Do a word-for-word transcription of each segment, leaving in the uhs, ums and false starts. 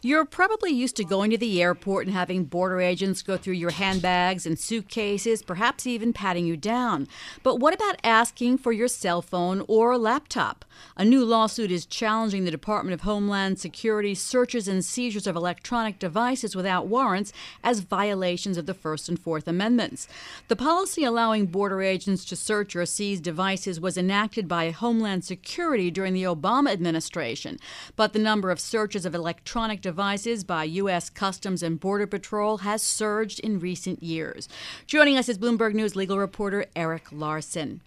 You're probably used to going to the airport and having border agents go through your handbags and suitcases, perhaps even patting you down. But what about asking for your cell phone or laptop? A new lawsuit is challenging the Department of Homeland Security's searches and seizures of electronic devices without warrants as violations of the First and Fourth Amendments. The policy allowing border agents to search or seize devices was enacted by Homeland Security during the Obama administration, but the number of searches of electronic devices devices by U S. Customs and Border Patrol has surged in recent years. Joining us is Bloomberg News legal reporter Eric Larson.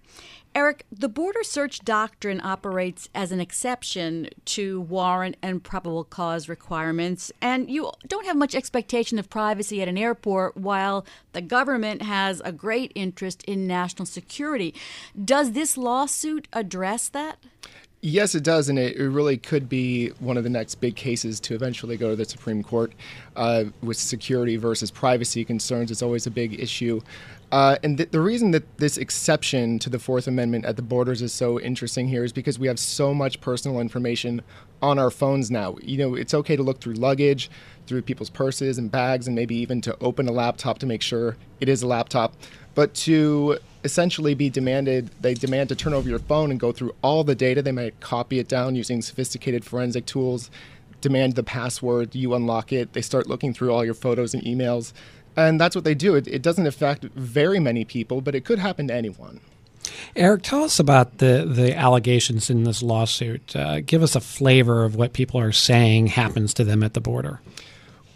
Eric, the border search doctrine operates as an exception to warrant and probable cause requirements, and you don't have much expectation of privacy at an airport while the government has a great interest in national security. Does this lawsuit address that? Yes, it does, and it really could be one of the next big cases to eventually go to the Supreme Court uh, with security versus privacy concerns. It's always a big issue. Uh, and th- the reason that this exception to the Fourth Amendment at the borders is so interesting here is because we have so much personal information on our phones now. You know, it's okay to look through luggage, through people's purses and bags, and maybe even to open a laptop to make sure it is a laptop. But to essentially be demanded, they demand to turn over your phone and go through all the data. They might copy it down using sophisticated forensic tools, demand the password, you unlock it. They start looking through all your photos and emails. And that's what they do. It, it doesn't affect very many people, but it could happen to anyone. Eric, tell us about the, the allegations in this lawsuit. Uh, give us a flavor of what people are saying happens to them at the border.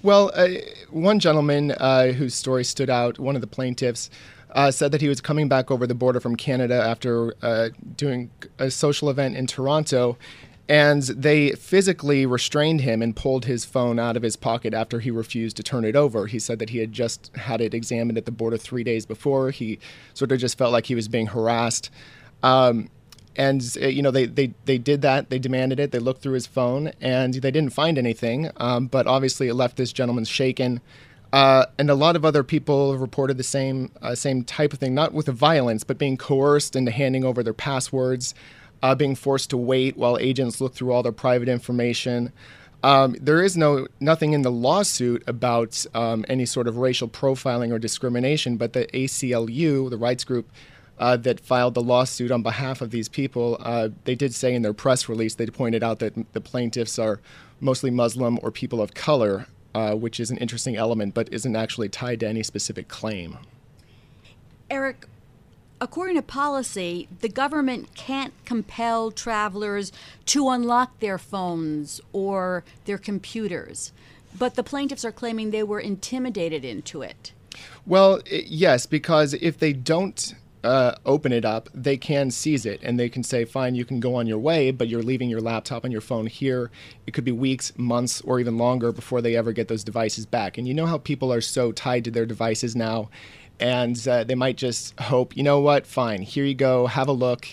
Well, uh, one gentleman uh, whose story stood out, one of the plaintiffs, uh, said that he was coming back over the border from Canada after uh, doing a social event in Toronto. And they physically restrained him and pulled his phone out of his pocket after he refused to turn it over. He said that he had just had it examined at the border three days before. He sort of just felt like he was being harassed. Um, and, you know, they, they, they did that. They demanded it. They looked through his phone, and they didn't find anything. Um, but obviously it left this gentleman shaken. Uh, and a lot of other people reported the same uh, same type of thing, not with the violence, but being coerced into handing over their passwords. Uh, being forced to wait while agents look through all their private information. Um, there is no nothing in the lawsuit about um, any sort of racial profiling or discrimination, but the A C L U, the rights group uh, that filed the lawsuit on behalf of these people, uh, they did say in their press release, they pointed out that the plaintiffs are mostly Muslim or people of color, uh, which is an interesting element, but isn't actually tied to any specific claim. Eric, according to policy, the government can't compel travelers to unlock their phones or their computers, but the plaintiffs are claiming they were intimidated into it. Well, yes, because if they don't uh, open it up, they can seize it, and they can say, fine, you can go on your way, but you're leaving your laptop and your phone here. It could be weeks, months, or even longer before they ever get those devices back. And you know how people are so tied to their devices now. And uh, they might just hope, you know what, fine, here you go, have a look,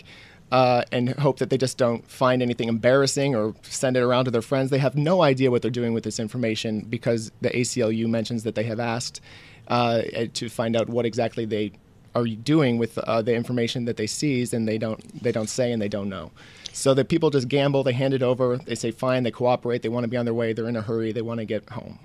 uh, and hope that they just don't find anything embarrassing or send it around to their friends. They have no idea what they're doing with this information because the A C L U mentions that they have asked uh, to find out what exactly they are doing with uh, the information that they seize, and they don't they don't say and they don't know. So the people just gamble, they hand it over, they say fine, they cooperate, they want to be on their way, they're in a hurry, they want to get home.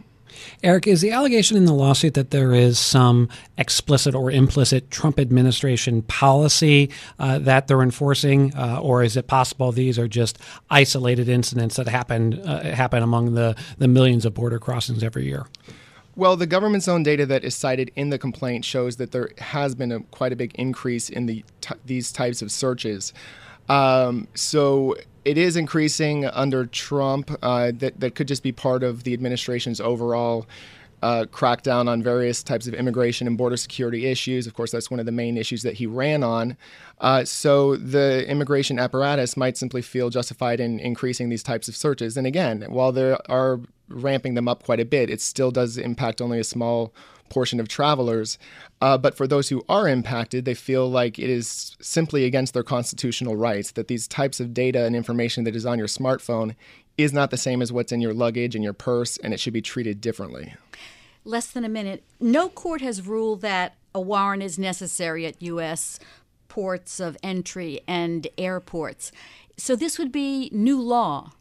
Eric, is the allegation in the lawsuit that there is some explicit or implicit Trump administration policy uh, that they're enforcing, uh, or is it possible these are just isolated incidents that happen uh, happen among the, the millions of border crossings every year? Well, the government's own data that is cited in the complaint shows that there has been a, quite a big increase in the t- these types of searches. Um, so it is increasing under Trump. Uh, that that could just be part of the administration's overall uh, crack down on various types of immigration and border security issues. Of course, that's one of the main issues that he ran on. Uh, so the immigration apparatus might simply feel justified in increasing these types of searches. And again, while there are ramping them up quite a bit, it still does impact only a small portion of travelers. Uh, but for those who are impacted, they feel like it is simply against their constitutional rights, that these types of data and information that is on your smartphone is not the same as what's in your luggage and your purse, and it should be treated differently. Less than a minute. No court has ruled that a warrant is necessary at U S ports of entry and airports. So this would be new law.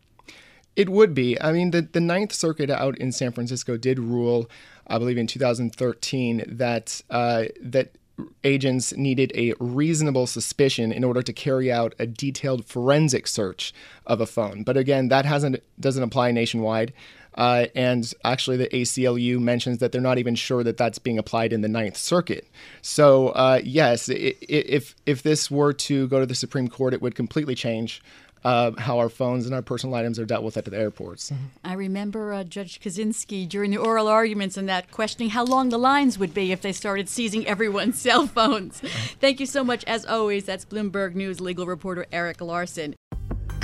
It would be. I mean, the, the Ninth Circuit out in San Francisco did rule, I believe in two thousand thirteen, that uh, that agents needed a reasonable suspicion in order to carry out a detailed forensic search of a phone. But again, that hasn't doesn't apply nationwide. Uh, and actually, the A C L U mentions that they're not even sure that that's being applied in the Ninth Circuit. So, uh, yes, it, it, if if this were to go to the Supreme Court, it would completely change Uh, how our phones and our personal items are dealt with at the airports. I remember uh, Judge Kaczynski during the oral arguments and that questioning how long the lines would be if they started seizing everyone's cell phones. Thank you so much, as always. That's Bloomberg News legal reporter Eric Larson.